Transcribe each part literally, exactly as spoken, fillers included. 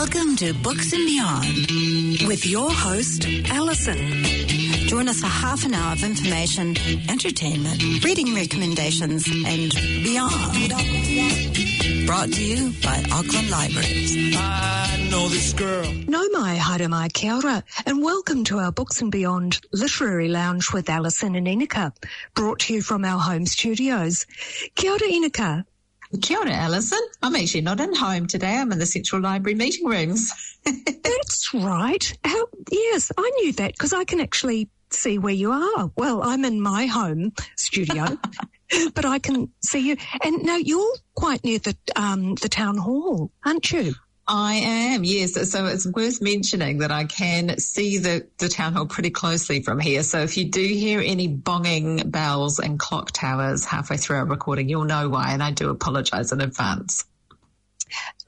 Welcome to Books and Beyond with your host, Alison. Join us for half an hour of information, entertainment, reading recommendations and beyond. Brought to you by Auckland Libraries. I know this girl. No mai, haere mai, kia ora, and welcome to our Books and Beyond Literary Lounge with Alison and Enika, brought to you from our home studios. Kia ora, Enika. Kia ora, Alison. I'm actually not in home today. I'm in the Central Library meeting rooms. That's right. How, yes, I knew that because I can actually see where you are. Well, I'm in my home studio, but I can see you. And now you're quite near the um, the town hall, aren't you? I am, yes. So it's worth mentioning that I can see the, the town hall pretty closely from here. So if you do hear any bonging bells and clock towers halfway through our recording, you'll know why, and I do apologise in advance.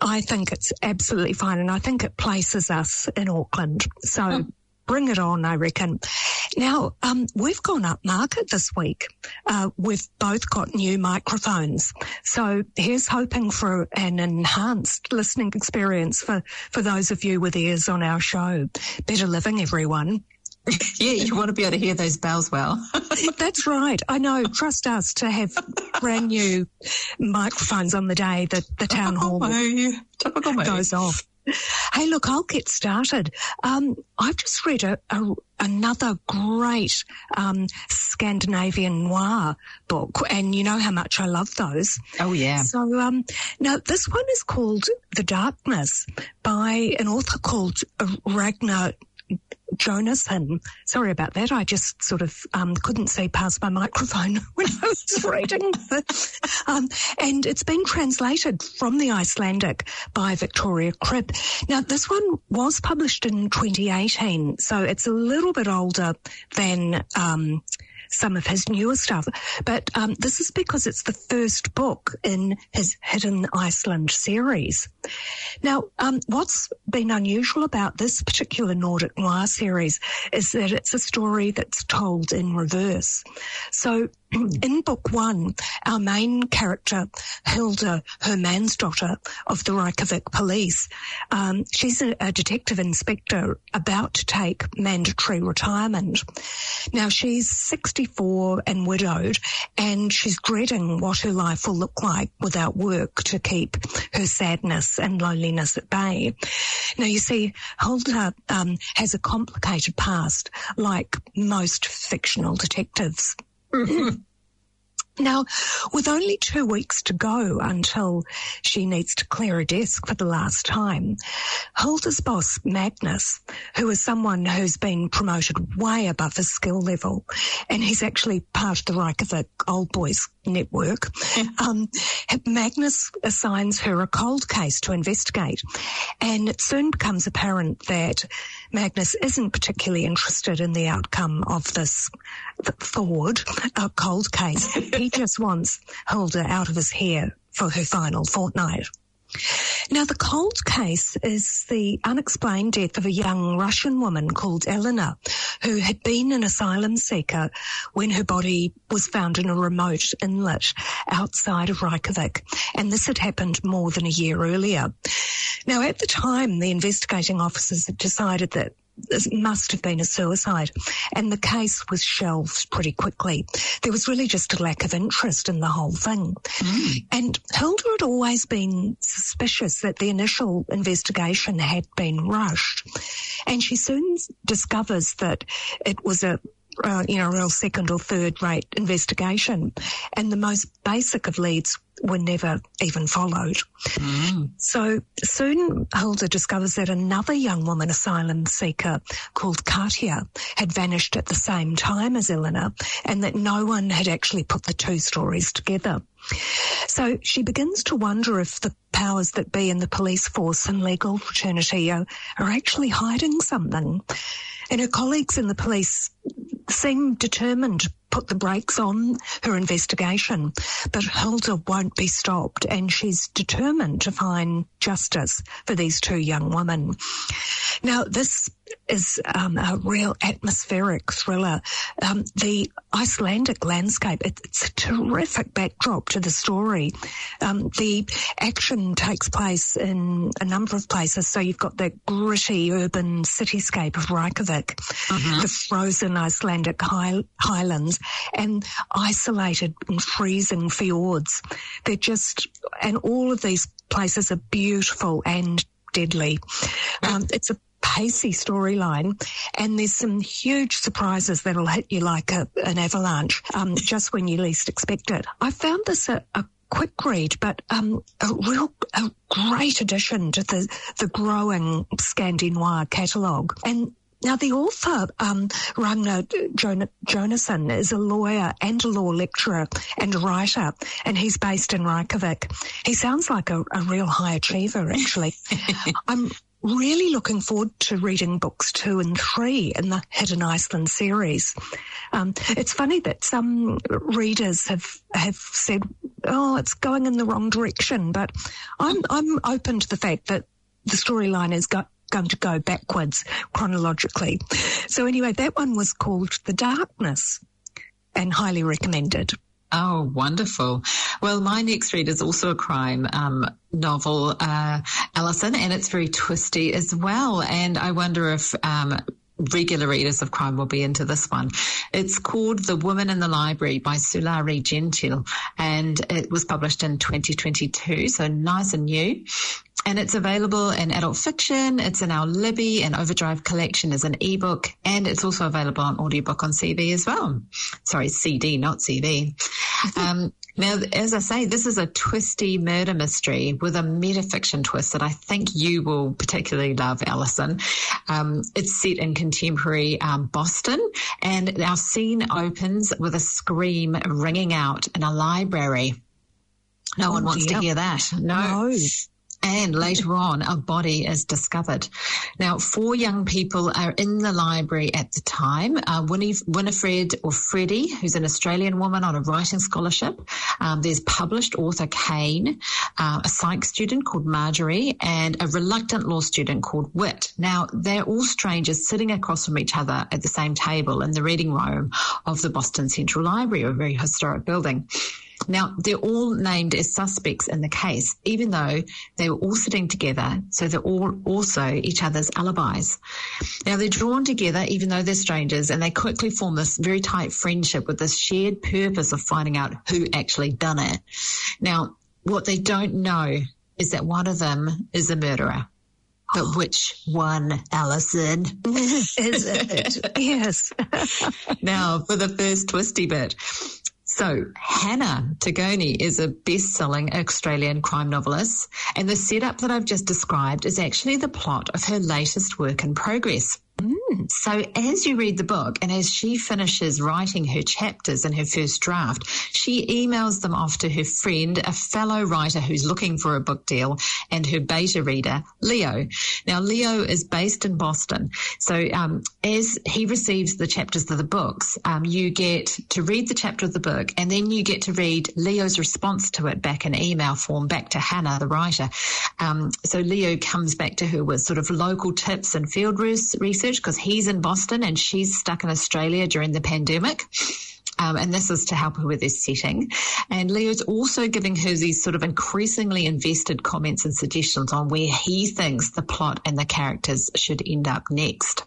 I think it's absolutely fine, and I think it places us in Auckland. So oh. bring it on, I reckon. Now, um, we've gone up market this week. Uh, we've both got new microphones. So here's hoping for an enhanced listening experience for, for those of you with ears on our show. Better living, everyone. Yeah, you want to be able to hear those bells well. That's right. I know. Trust us to have brand new microphones on the day that the town hall goes off. Hey, look, I'll get started. Um, I've just read a, a, another great um, Scandinavian noir book, and you know how much I love those. Oh, yeah. So um, now this one is called The Darkness by an author called Ragnar Jonasson. Sorry about that. I just sort of um, couldn't see past my microphone when I was reading. um, and it's been translated from the Icelandic by Victoria Cribb. Now, this one was published in twenty eighteen, so it's a little bit older than um, some of his newer stuff. But um, this is because it's the first book in his Hidden Iceland series. Now, um, what's been unusual about this particular Nordic noir series is that it's a story that's told in reverse. So in book one, our main character, Hilda Hermansdotter of the Reykjavik police, um, she's a, a detective inspector about to take mandatory retirement. Now, she's sixty-four and widowed, and she's dreading what her life will look like without work to keep her sadness and loneliness at bay. Now, you see, Hilda um, has a complicated past, like most fictional detectives. Now, with only two weeks to go until she needs to clear a desk for the last time, Hilda's boss, Magnus, who is someone who's been promoted way above his skill level, and he's actually part of the Reykjavik Old Boys network, um, Magnus assigns her a cold case to investigate, and it soon becomes apparent that Magnus isn't particularly interested in the outcome of this forward uh, cold case. He just wants Hilda out of his hair for her final fortnight. Now, the cold case is the unexplained death of a young Russian woman called Elena, who had been an asylum seeker when her body was found in a remote inlet outside of Reykjavik, and this had happened more than a year earlier. Now, at the time, the investigating officers had decided that this must have been a suicide, and the case was shelved pretty quickly. There was really just a lack of interest in the whole thing. Mm. And Hilda had always been suspicious that the initial investigation had been rushed, and she soon discovers that it was a Uh, you know, real second or third rate investigation, and the most basic of leads were never even followed. Mm. So soon Hilda discovers that another young woman asylum seeker called Katia had vanished at the same time as Elena, and that no one had actually put the two stories together. So she begins to wonder if the powers that be in the police force and legal fraternity are, are actually hiding something. And her colleagues in the police seem determined to put the brakes on her investigation, but Hilda won't be stopped, and she's determined to find justice for these two young women. Now, this is um, a real atmospheric thriller. Um, the Icelandic landscape, it, it's a terrific backdrop to the story. Um, the action takes place in a number of places, so you've got that gritty urban cityscape of Reykjavik, mm-hmm. the frozen Icelandic high, highlands, and isolated and freezing fjords. They're just, and all of these places are beautiful and deadly. Um, it's a pacey storyline, and there's some huge surprises that'll hit you like a, an avalanche um, just when you least expect it. I found this a, a quick read, but um, a real a great addition to the, the growing Scandi Noir catalogue. And now, the author, um, Ragnar Jonasson, is a lawyer and a law lecturer and a writer, and he's based in Reykjavik. He sounds like a, a real high achiever, actually. I'm really looking forward to reading books two and three in the Hidden Iceland series. Um, it's funny that some readers have, have said, oh, it's going in the wrong direction, but I'm, I'm open to the fact that the storyline is go- going to go backwards chronologically. So anyway, that one was called The Darkness and highly recommended. Oh, wonderful. Well, my next read is also a crime um, novel, uh, Alison, and it's very twisty as well. And I wonder if um, regular readers of crime will be into this one. It's called The Woman in the Library by Sulari Gentil, and it was published in twenty twenty-two, so nice and new. And it's available in adult fiction. It's in our Libby and Overdrive collection as an ebook, and it's also available on audiobook on C D as well. Sorry, C D, not C D. Um, now, as I say, this is a twisty murder mystery with a metafiction twist that I think you will particularly love, Alison. Um, it's set in contemporary um, Boston, and our scene opens with a scream ringing out in a library. No oh, one wants dear. to hear that. No. no. And later on, a body is discovered. Now, four young people are in the library at the time. Uh, Winif- Winifred or Freddie, who's an Australian woman on a writing scholarship. Um, there's published author Kane, uh, a psych student called Marjorie, and a reluctant law student called Whit. Now, they're all strangers sitting across from each other at the same table in the reading room of the Boston Central Library, a very historic building. Now, they're all named as suspects in the case, even though they were all sitting together, so they're all also each other's alibis. Now, they're drawn together, even though they're strangers, and they quickly form this very tight friendship with this shared purpose of finding out who actually done it. Now, what they don't know is that one of them is a murderer. But which one, Alison? Is it? Yes. Now, for the first twisty bit. So Hannah Tagoni is a best-selling Australian crime novelist, and the setup that I've just described is actually the plot of her latest work in progress. Mm. So as you read the book and as she finishes writing her chapters in her first draft, she emails them off to her friend, a fellow writer who's looking for a book deal, and her beta reader, Leo. Now, Leo is based in Boston. So um, as he receives the chapters of the books, um, you get to read the chapter of the book, and then you get to read Leo's response to it back in email form back to Hannah, the writer. Um, so Leo comes back to her with sort of local tips and field research, because he's in Boston and she's stuck in Australia during the pandemic. Um, and this is to help her with this setting. And Leo's also giving her these sort of increasingly invested comments and suggestions on where he thinks the plot and the characters should end up next.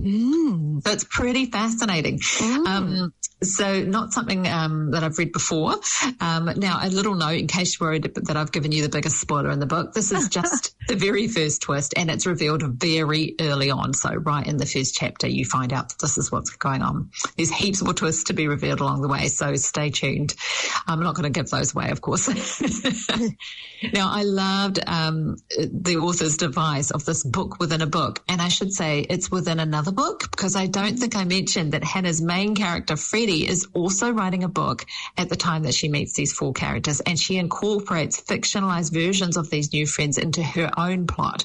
Mm. So it's pretty fascinating. Mm. Um, so not something um, that I've read before. Um, now, a little note in case you're worried that I've given you the biggest spoiler in the book. This is just the very first twist, and it's revealed very early on. So right in the first chapter, you find out that this is what's going on. There's heaps more twists to be revealed along the way, so stay tuned. I'm not going to give those away, of course. Now, I loved um, the author's device of this book within a book, and I should say it's within another book, because I don't think I mentioned that Hannah's main character, Freddie, is also writing a book at the time that she meets these four characters, and she incorporates fictionalized versions of these new friends into her own plot.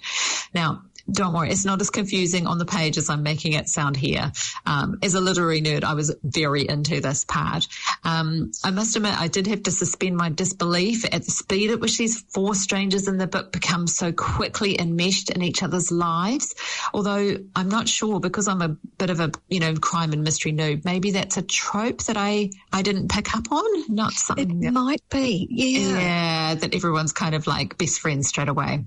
Now, Don't worry, it's not as confusing on the page as I'm making it sound here. Um, as a literary nerd, I was very into this part. Um, I must admit, I did have to suspend my disbelief at the speed at which these four strangers in the book become so quickly enmeshed in each other's lives. Although I'm not sure, because I'm a bit of a, you know, crime and mystery noob, maybe that's a trope that I, I didn't pick up on. Not something it that, might be, yeah. Yeah, that everyone's kind of like best friends straight away.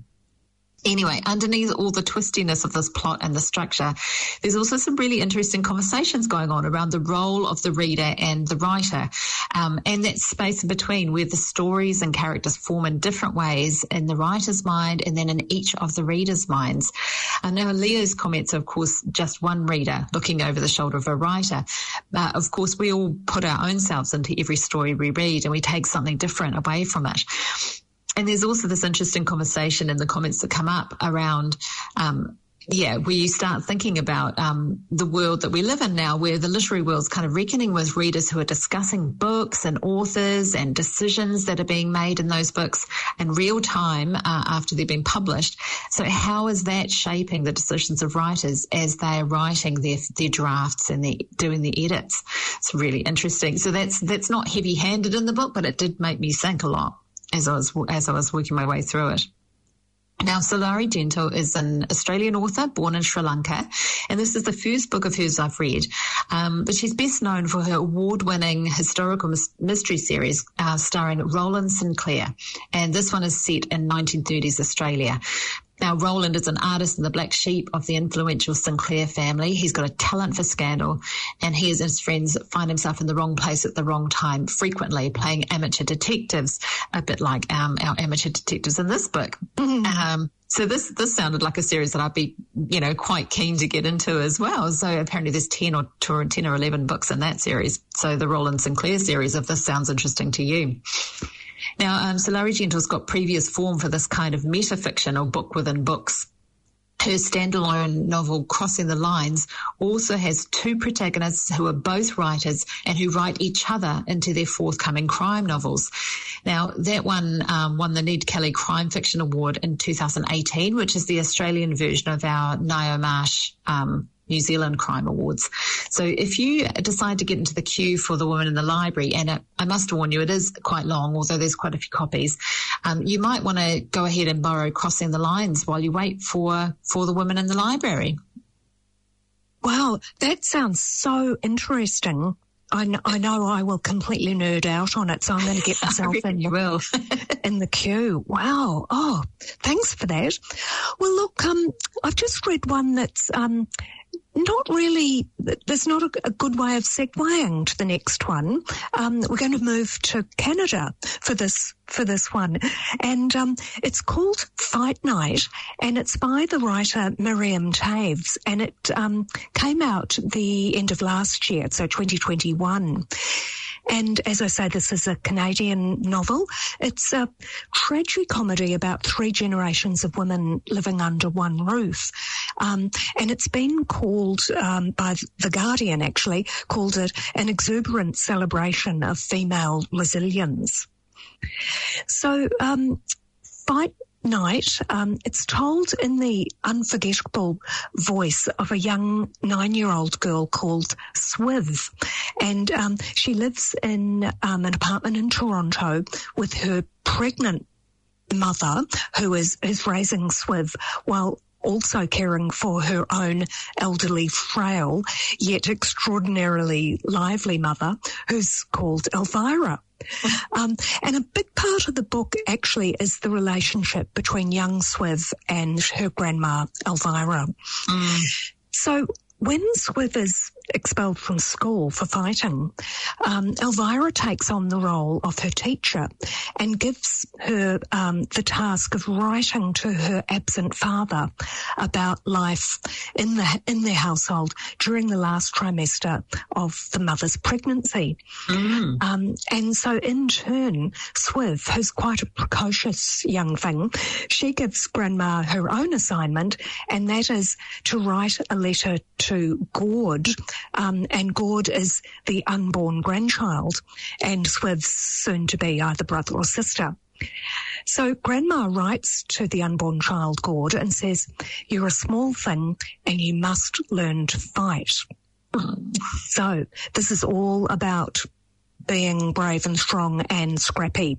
Anyway, underneath all the twistiness of this plot and the structure, there's also some really interesting conversations going on around the role of the reader and the writer, um, and that space in between where the stories and characters form in different ways in the writer's mind and then in each of the reader's minds. And now Leo's comments are, of course, just one reader looking over the shoulder of a writer. Uh, of course, we all put our own selves into every story we read and we take something different away from it. And there's also this interesting conversation in the comments that come up around, um, yeah, where you start thinking about um, the world that we live in now, where the literary world's kind of reckoning with readers who are discussing books and authors and decisions that are being made in those books in real time uh, after they've been published. So how is that shaping the decisions of writers as they are writing their their drafts and they're doing the edits? It's really interesting. So that's that's not heavy-handed in the book, but it did make me think a lot as I was as I was working my way through it. Now, Sulari Gentil is an Australian author born in Sri Lanka, and this is the first book of hers I've read. Um, but she's best known for her award-winning historical mystery series uh, starring Roland Sinclair, and this one is set in nineteen thirties Australia. Now, Roland is an artist and the black sheep of the influential Sinclair family. He's got a talent for scandal, and he and his friends find himself in the wrong place at the wrong time, frequently playing amateur detectives, a bit like um, our amateur detectives in this book. Mm-hmm. Um, so this this sounded like a series that I'd be, you know, quite keen to get into as well. So apparently there's ten or, ten or eleven books in that series. So the Roland Sinclair series, if this sounds interesting to you. Now, um, Sulari Gentil's got previous form for this kind of metafiction or book within books. Her standalone novel, Crossing the Lines, also has two protagonists who are both writers and who write each other into their forthcoming crime novels. Now, that one um, won the Ned Kelly Crime Fiction Award in two thousand eighteen, which is the Australian version of our Nio Marsh um New Zealand Crime Awards. So if you decide to get into the queue for The Woman in the Library, and it, I must warn you, it is quite long, although there's quite a few copies, um, you might want to go ahead and borrow Crossing the Lines while you wait for, for The Woman in the Library. Wow, that sounds so interesting. I, kn- I know I will completely nerd out on it, so I'm going to get myself in, will. in the queue. Wow. Oh, thanks for that. Well, look, um, I've just read one that's... Um, Not really, there's not a good way of segueing to the next one. Um, we're going to move to Canada for this for this one. And um, it's called Fight Night, and it's by the writer Miriam Taves, and it um, came out the end of last year, so twenty twenty-one. And as I say, this is a Canadian novel. It's a tragicomedy about three generations of women living under one roof. Um, and it's been called, um, by The Guardian actually, called it an exuberant celebration of female resilience. So, um, Fight Night, um, it's told in the unforgettable voice of a young nine-year-old girl called Swiv, and um, she lives in um, an apartment in Toronto with her pregnant mother, who is, is raising Swiv while also caring for her own elderly, frail, yet extraordinarily lively mother, who's called Elvira. Um, and a big part of the book actually is the relationship between young Swiv and her grandma, Elvira. Mm. So when Swiv is expelled from school for fighting, um, Elvira takes on the role of her teacher and gives her um, the task of writing to her absent father about life in the in their household during the last trimester of the mother's pregnancy. Mm. Um, and so in turn, Swiv, who's quite a precocious young thing, she gives Grandma her own assignment, and that is to write a letter to Gord, Um, and Gord is the unborn grandchild and Swiv's soon-to-be either brother or sister. So Grandma writes to the unborn child, Gord, and says, "You're a small thing and you must learn to fight." So this is all about being brave and strong and scrappy.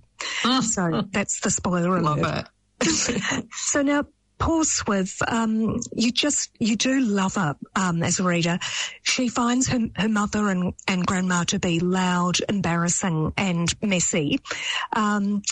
So that's the spoiler alert. Love it. So now, pause with, um, you just, you do love her um, as a reader. She finds her, her mother and, and grandma to be loud, embarrassing and messy. Um,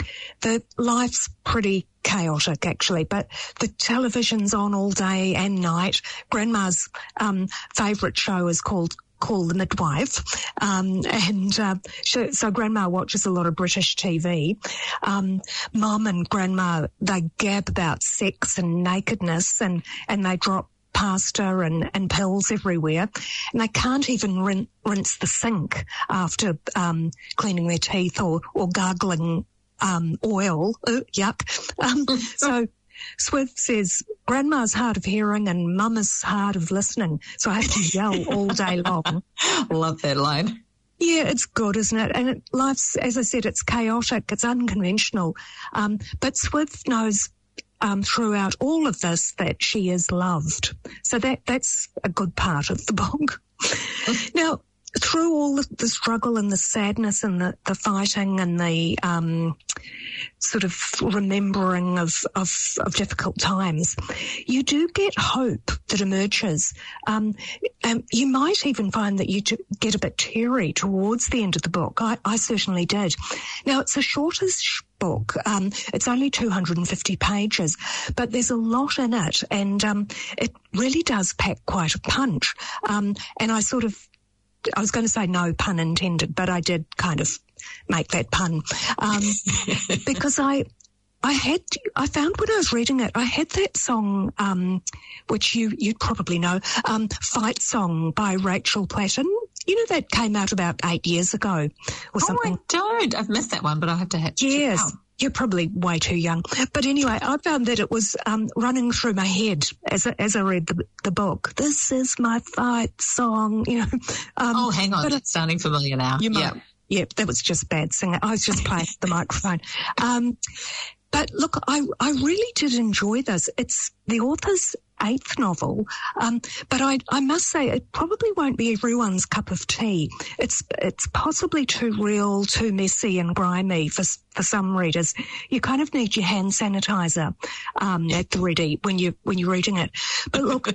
the life's pretty chaotic, actually, but the television's on all day and night. Grandma's um, favourite show is called Call the Midwife, um, and uh, she, so Grandma watches a lot of British T V. Um, Mum and Grandma, they gab about sex and nakedness, and, and they drop pasta and, and pills everywhere, and they can't even rin- rinse the sink after um, cleaning their teeth or, or gargling um, oil. Ooh, yuck. Um, so Swift says, Grandma's hard of hearing and Mum is hard of listening, so I have to yell all day long. Love that line. Yeah, it's good, isn't it? And it, life's, as I said, it's chaotic, it's unconventional. Um, but Swift knows um, throughout all of this that she is loved. So that that's a good part of the book. Now, through all the, the struggle and the sadness and the, the fighting and the um, sort of remembering of, of, of difficult times, you do get hope that emerges. Um, and you might even find that you get a bit teary towards the end of the book. I, I certainly did. Now, it's a shortish book. Um, it's only two hundred fifty pages, but there's a lot in it, and um, it really does pack quite a punch. Um, and I sort of I was going to say no pun intended, but I did kind of make that pun um, because I, I had, I found when I was reading it, I had that song, um, which you you'd probably know, um, "Fight Song" by Rachel Platton. You know, that came out about eight years ago or something. Oh, I don't. I've missed that one, but I have to hit. Yes. Check out. You're probably way too young. But anyway, I found that it was um, running through my head as I, as I read the, the book. This is my fight song, you know. Um, oh, hang on. It's sounding familiar now. You might, yeah. Yeah, that was just bad singing. I was just playing the microphone. Um, but look, I, I really did enjoy this. It's the author's eighth novel, um, but I, I must say it probably won't be everyone's cup of tea. It's it's possibly too real, too messy and grimy for for some readers. You kind of need your hand sanitizer um, at the ready when you when you're reading it. But look,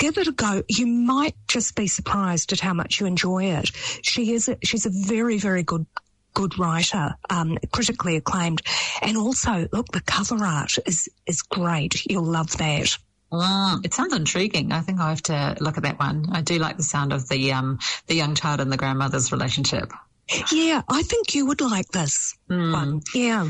give it a go. You might just be surprised at how much you enjoy it. She is a, she's a very very good. Good writer, um, critically acclaimed, and also look, the cover art is is great. You'll love that. Mm, it sounds intriguing. I think I have to look at that one. I do like the sound of the um the young child and the grandmother's relationship. Yeah, I think you would like this mm. one. Yeah.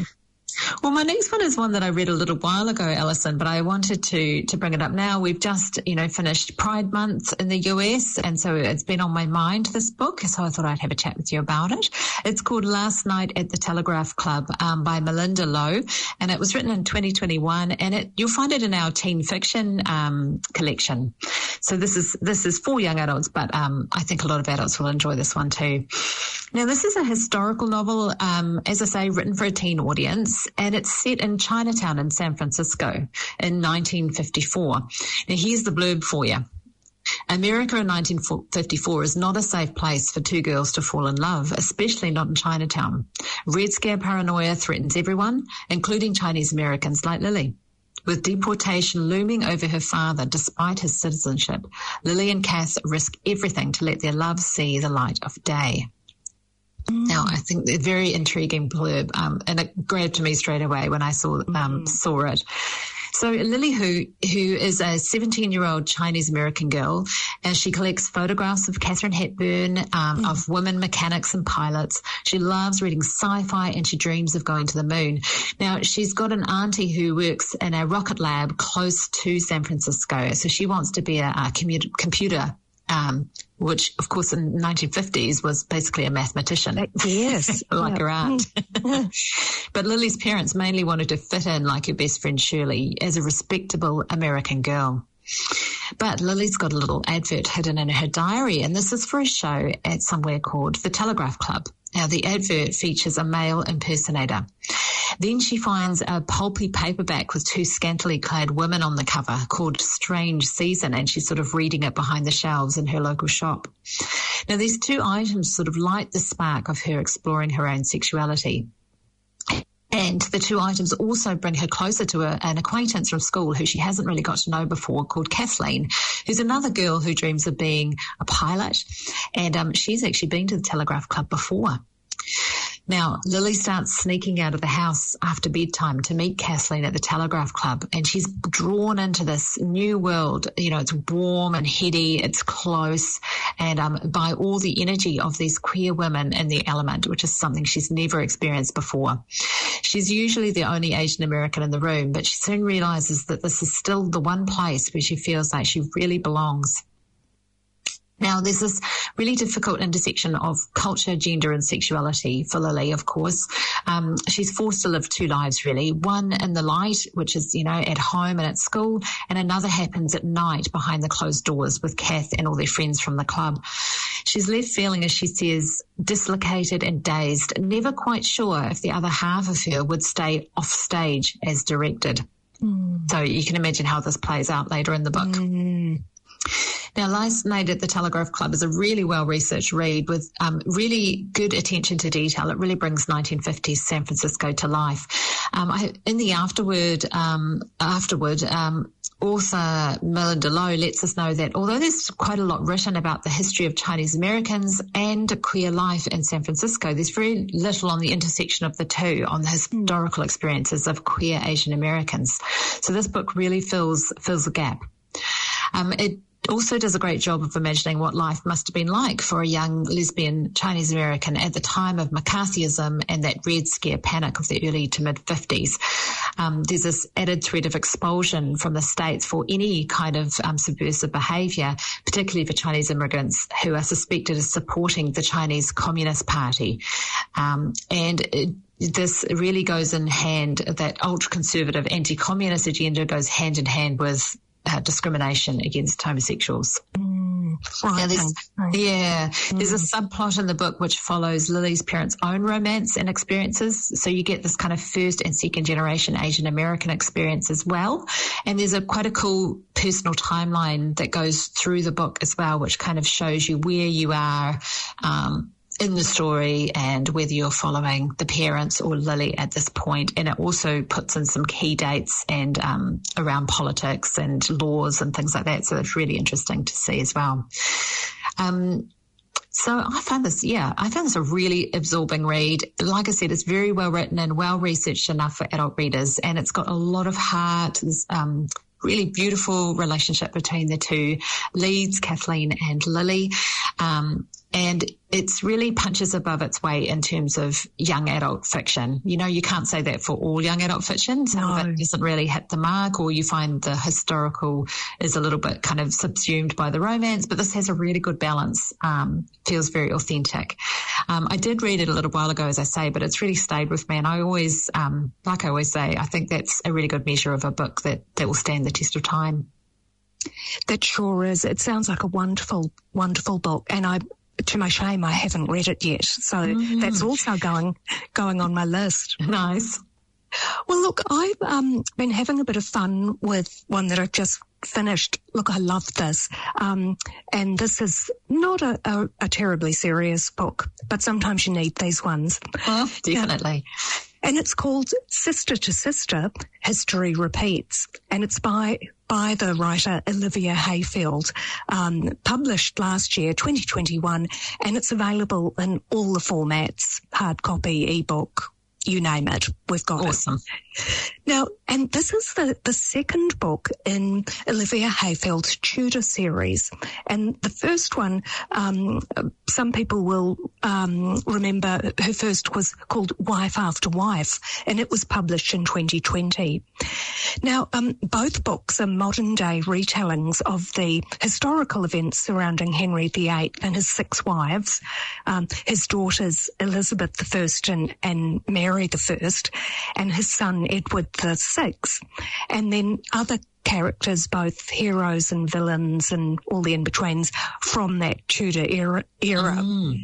Well, my next one is one that I read a little while ago, Alison, but I wanted to to bring it up now. We've just, you know, finished Pride Month in the U S, and so it's been on my mind, this book, so I thought I'd have a chat with you about it. It's called Last Night at the Telegraph Club um, by Melinda Lowe, and it was written in twenty twenty-one, and it you'll find it in our teen fiction um, collection. So this is this is for young adults, but um, I think a lot of adults will enjoy this one too. Now, this is a historical novel, um, as I say, written for a teen audience. And it's set in Chinatown in San Francisco in nineteen fifty-four. Now, here's the blurb for you. America in nineteen fifty-four is not a safe place for two girls to fall in love, especially not in Chinatown. Red Scare paranoia threatens everyone, including Chinese Americans like Lily. With deportation looming over her father despite his citizenship, Lily and Kath risk everything to let their love see the light of day. Now, I think they're very intriguing blurb, um, and it grabbed me straight away when I saw um, saw it. So Lily, who who is a seventeen-year-old Chinese-American girl, and she collects photographs of Katharine Hepburn, um, mm. of women mechanics and pilots. She loves reading sci-fi, and she dreams of going to the moon. Now, she's got an auntie who works in a rocket lab close to San Francisco, so she wants to be a, a commuter, computer um which, of course, in the nineteen fifties was basically a mathematician. Yes. Like yeah. her aunt. But Lily's parents mainly wanted to fit in like her best friend Shirley as a respectable American girl. But Lily's got a little advert hidden in her diary, and this is for a show at somewhere called the Telegraph Club. Now, the advert features a male impersonator. Then she finds a pulpy paperback with two scantily clad women on the cover called Strange Season, and she's sort of reading it behind the shelves in her local shop. Now, these two items sort of light the spark of her exploring her own sexuality. And the two items also bring her closer to a, an acquaintance from school who she hasn't really got to know before, called Kathleen, who's another girl who dreams of being a pilot. And um, she's actually been to the Telegraph Club before. Now, Lily starts sneaking out of the house after bedtime to meet Kathleen at the Telegraph Club, and she's drawn into this new world. You know, it's warm and heady, it's close, and um, by all the energy of these queer women in their element, which is something she's never experienced before. She's usually the only Asian American in the room, but she soon realizes that this is still the one place where she feels like she really belongs. Now, there's this really difficult intersection of culture, gender and sexuality for Lily, of course. Um, she's forced to live two lives, really. One in the light, which is, you know, at home and at school, and another happens at night behind the closed doors with Kath and all their friends from the club. She's left feeling, as she says, dislocated and dazed, never quite sure if the other half of her would stay off stage as directed. Mm. So you can imagine how this plays out later in the book. Mm. Now, Last Night at the Telegraph Club is a really well-researched read with um, really good attention to detail. It really brings nineteen fifties San Francisco to life. Um, I, in the afterword, um, afterward um, author Melinda Lowe lets us know that although there's quite a lot written about the history of Chinese Americans and queer life in San Francisco, there's very little on the intersection of the two, on the historical experiences of queer Asian Americans. So this book really fills fills the gap. Um, it also does a great job of imagining what life must have been like for a young lesbian Chinese American at the time of McCarthyism and that Red Scare panic of the early to mid-fifties. Um, there's this added threat of expulsion from the States for any kind of um, subversive behaviour, particularly for Chinese immigrants who are suspected of supporting the Chinese Communist Party. Um, and it, This really goes in hand, that ultra-conservative anti-communist agenda goes hand in hand with Uh, discrimination against homosexuals. Mm. Oh, now there's, okay. Yeah, mm. there's a subplot in the book which follows Lily's parents' own romance and experiences, so you get this kind of first and second generation Asian American experience as well. And there's a quite a cool personal timeline that goes through the book as well, which kind of shows you where you are um, in the story and whether you're following the parents or Lily at this point. And it also puts in some key dates and um, around politics and laws and things like that. So it's really interesting to see as well. Um, so I found this, yeah, I found this a really absorbing read. Like I said, it's very well written and well researched enough for adult readers. And it's got a lot of heart. There's um, really beautiful relationship between the two leads, Kathleen and Lily. Um, And it's really punches above its weight in terms of young adult fiction. You know, you can't say that for all young adult fiction. Some no. of it doesn't really hit the mark, or you find the historical is a little bit kind of subsumed by the romance, but this has a really good balance. Um, feels very authentic. Um, I did read it a little while ago, as I say, but it's really stayed with me. And I always, um, like I always say, I think that's a really good measure of a book that, that will stand the test of time. That sure is. It sounds like a wonderful, wonderful book. And I, to my shame, I haven't read it yet. So mm. that's also going going on my list. Nice. Well, look, I've um, been having a bit of fun with one that I've just finished. Look, I love this. Um, and this is not a, a, a terribly serious book, but sometimes you need these ones. Well, definitely. And it's called Sister to Sister, History Repeats. And it's by... by the writer Olivia Hayfield, um, published last year, twenty twenty-one, and it's available in all the formats, hard copy, ebook, you name it, we've got awesome. it. Now, and this is the, the second book in Olivia Hayfield's Tudor series. And the first one, um, some people will um, remember her first was called Wife After Wife, and it was published in twenty twenty. Now, um, both books are modern-day retellings of the historical events surrounding Henry the Eighth and his six wives, um, his daughters Elizabeth the First and, and Mary. Mary the First and his son Edward the Sixth, and then other characters, both heroes and villains and all the in-betweens from that Tudor era. era. Mm.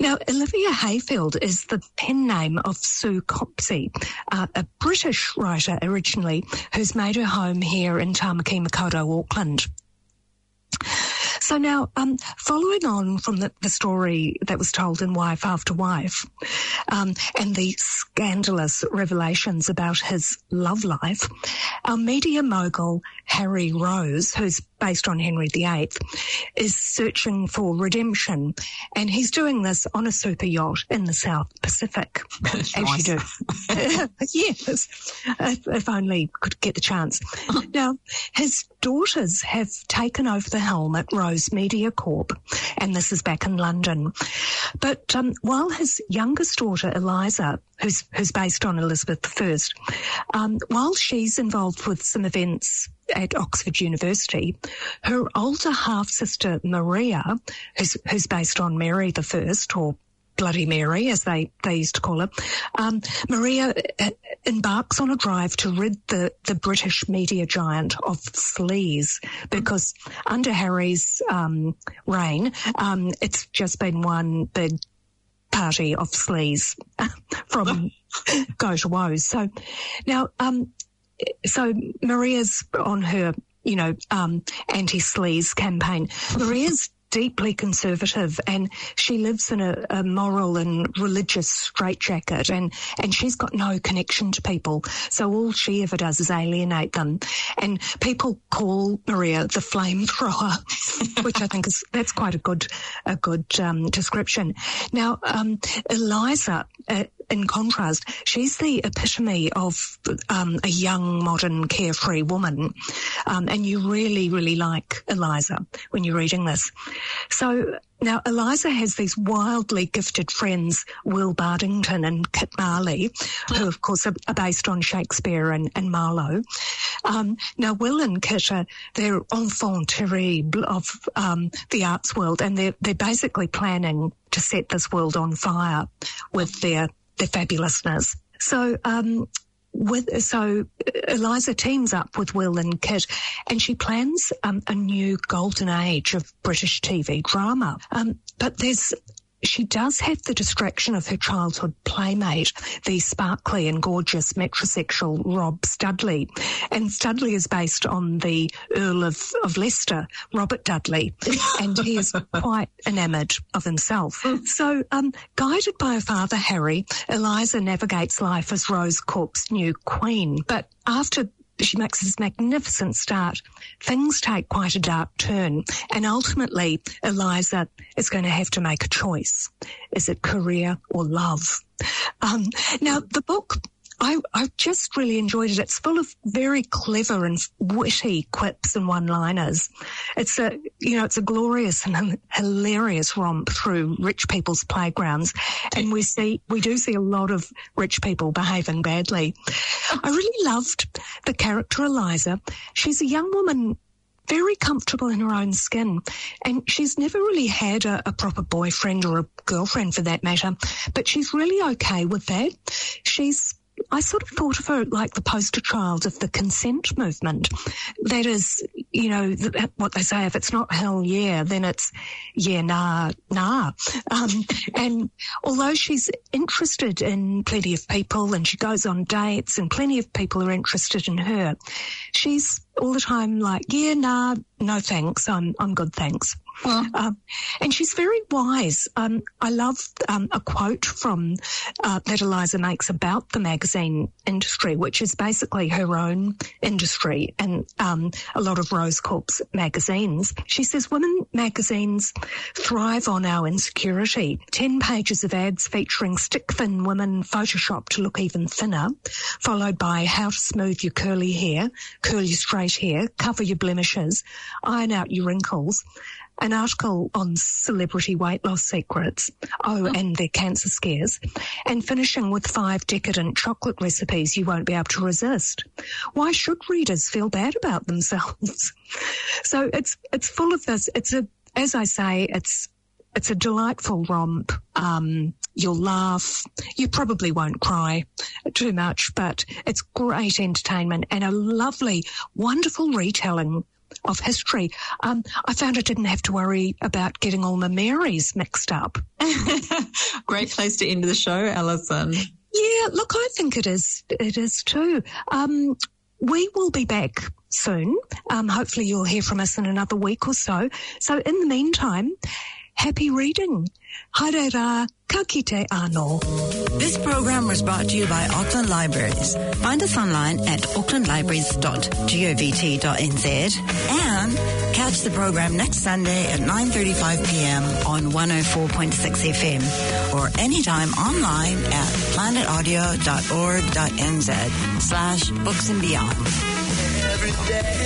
Now, Olivia Hayfield is the pen name of Sue Copsey, uh, a British writer originally who's made her home here in Tāmaki Makaurau, Auckland. So now, um, following on from the, the story that was told in Wife After Wife, um, and the scandalous revelations about his love life, our media mogul, Harry Rose, who's based on Henry the Eighth, is searching for redemption, and he's doing this on a super yacht in the South Pacific. That's as nice. You do. Yes, if, if only could get the chance. Now, his daughters have taken over the helm at Rose Media Corp, and this is back in London. But um, while his youngest daughter, Eliza, who's who's based on Elizabeth the First, um, while she's involved with some events at Oxford University, her older half-sister Maria, who's, who's based on Mary the First, or Bloody Mary as they, they used to call her, um, Maria embarks on a drive to rid the, the British media giant of sleaze, because under Harry's um, reign, um, it's just been one big party of sleaze from go to woes. So now... Um, So Maria's on her, you know, um, anti-sleaze campaign. Maria's deeply conservative, and she lives in a, a moral and religious straitjacket, and, and she's got no connection to people. So all she ever does is alienate them. And people call Maria the flamethrower, which I think is, that's quite a good, a good, um, description. Now, um, Eliza, uh, in contrast, she's the epitome of um, a young, modern, carefree woman. Um, and you really, really like Eliza when you're reading this. So now Eliza has these wildly gifted friends, Will Bardington and Kit Marley, who, of course, are, are based on Shakespeare and, and Marlowe. Um, now, Will and Kit are, they're enfants terribles of um, the arts world, and they're, they're basically planning to set this world on fire with their... They're fabulousness. So, um, with, so Eliza teams up with Will and Kit, and she plans um, a new golden age of British T V drama. Um, but there's, she does have the distraction of her childhood playmate, the sparkly and gorgeous metrosexual Rob Studley. And Studley is based on the Earl of, of Leicester, Robert Dudley, and he is quite enamoured of himself. So, um, guided by her father, Harry, Eliza navigates life as Rose Corp's new queen. But after she makes this magnificent start, things take quite a dark turn, and ultimately Eliza is going to have to make a choice. Is it career or love? Um, now, the book, I, I just really enjoyed it. It's full of very clever and witty quips and one-liners. It's a, you know, it's a glorious and hilarious romp through rich people's playgrounds, and we see, we do see a lot of rich people behaving badly. I really loved the character Eliza. She's a young woman, very comfortable in her own skin, and she's never really had a, a proper boyfriend or a girlfriend for that matter, but she's really okay with that. She's I sort of thought of her like the poster child of the consent movement. That is, you know, what they say, if it's not hell yeah, then it's yeah, nah, nah. Um, and although she's interested in plenty of people and she goes on dates and plenty of people are interested in her, she's all the time like, yeah, nah, no thanks, I'm I'm good, thanks. Well. Um, and she's very wise. Um, I love um, a quote from uh, that Eliza makes about the magazine industry, which is basically her own industry and um, a lot of Rose Corp's magazines. She says, women magazines thrive on our insecurity. Ten pages of ads featuring stick-thin women photoshopped to look even thinner, followed by how to smooth your curly hair, curl your straight hair, cover your blemishes, iron out your wrinkles, an article on celebrity weight loss secrets, oh, and their cancer scares, and finishing with five decadent chocolate recipes you won't be able to resist. Why should readers feel bad about themselves? So it's it's full of this. It's a, as I say, it's it's a delightful romp. Um, you'll laugh. You probably won't cry too much, but it's great entertainment and a lovely, wonderful retelling of history, um, I found I didn't have to worry about getting all my Marys mixed up. Great place to end the show, Alison. Yeah, look, I think it is. It is too. Um, we will be back soon. Um, hopefully you'll hear from us in another week or so. So in the meantime, happy reading. Haere rā, ka kite anō. This program was brought to you by Auckland Libraries. Find us online at auckland libraries dot govt dot n z and catch the program next Sunday at nine thirty-five p.m. on one oh four point six F M or anytime online at planet audio dot org dot n z slash books and beyond. Every day.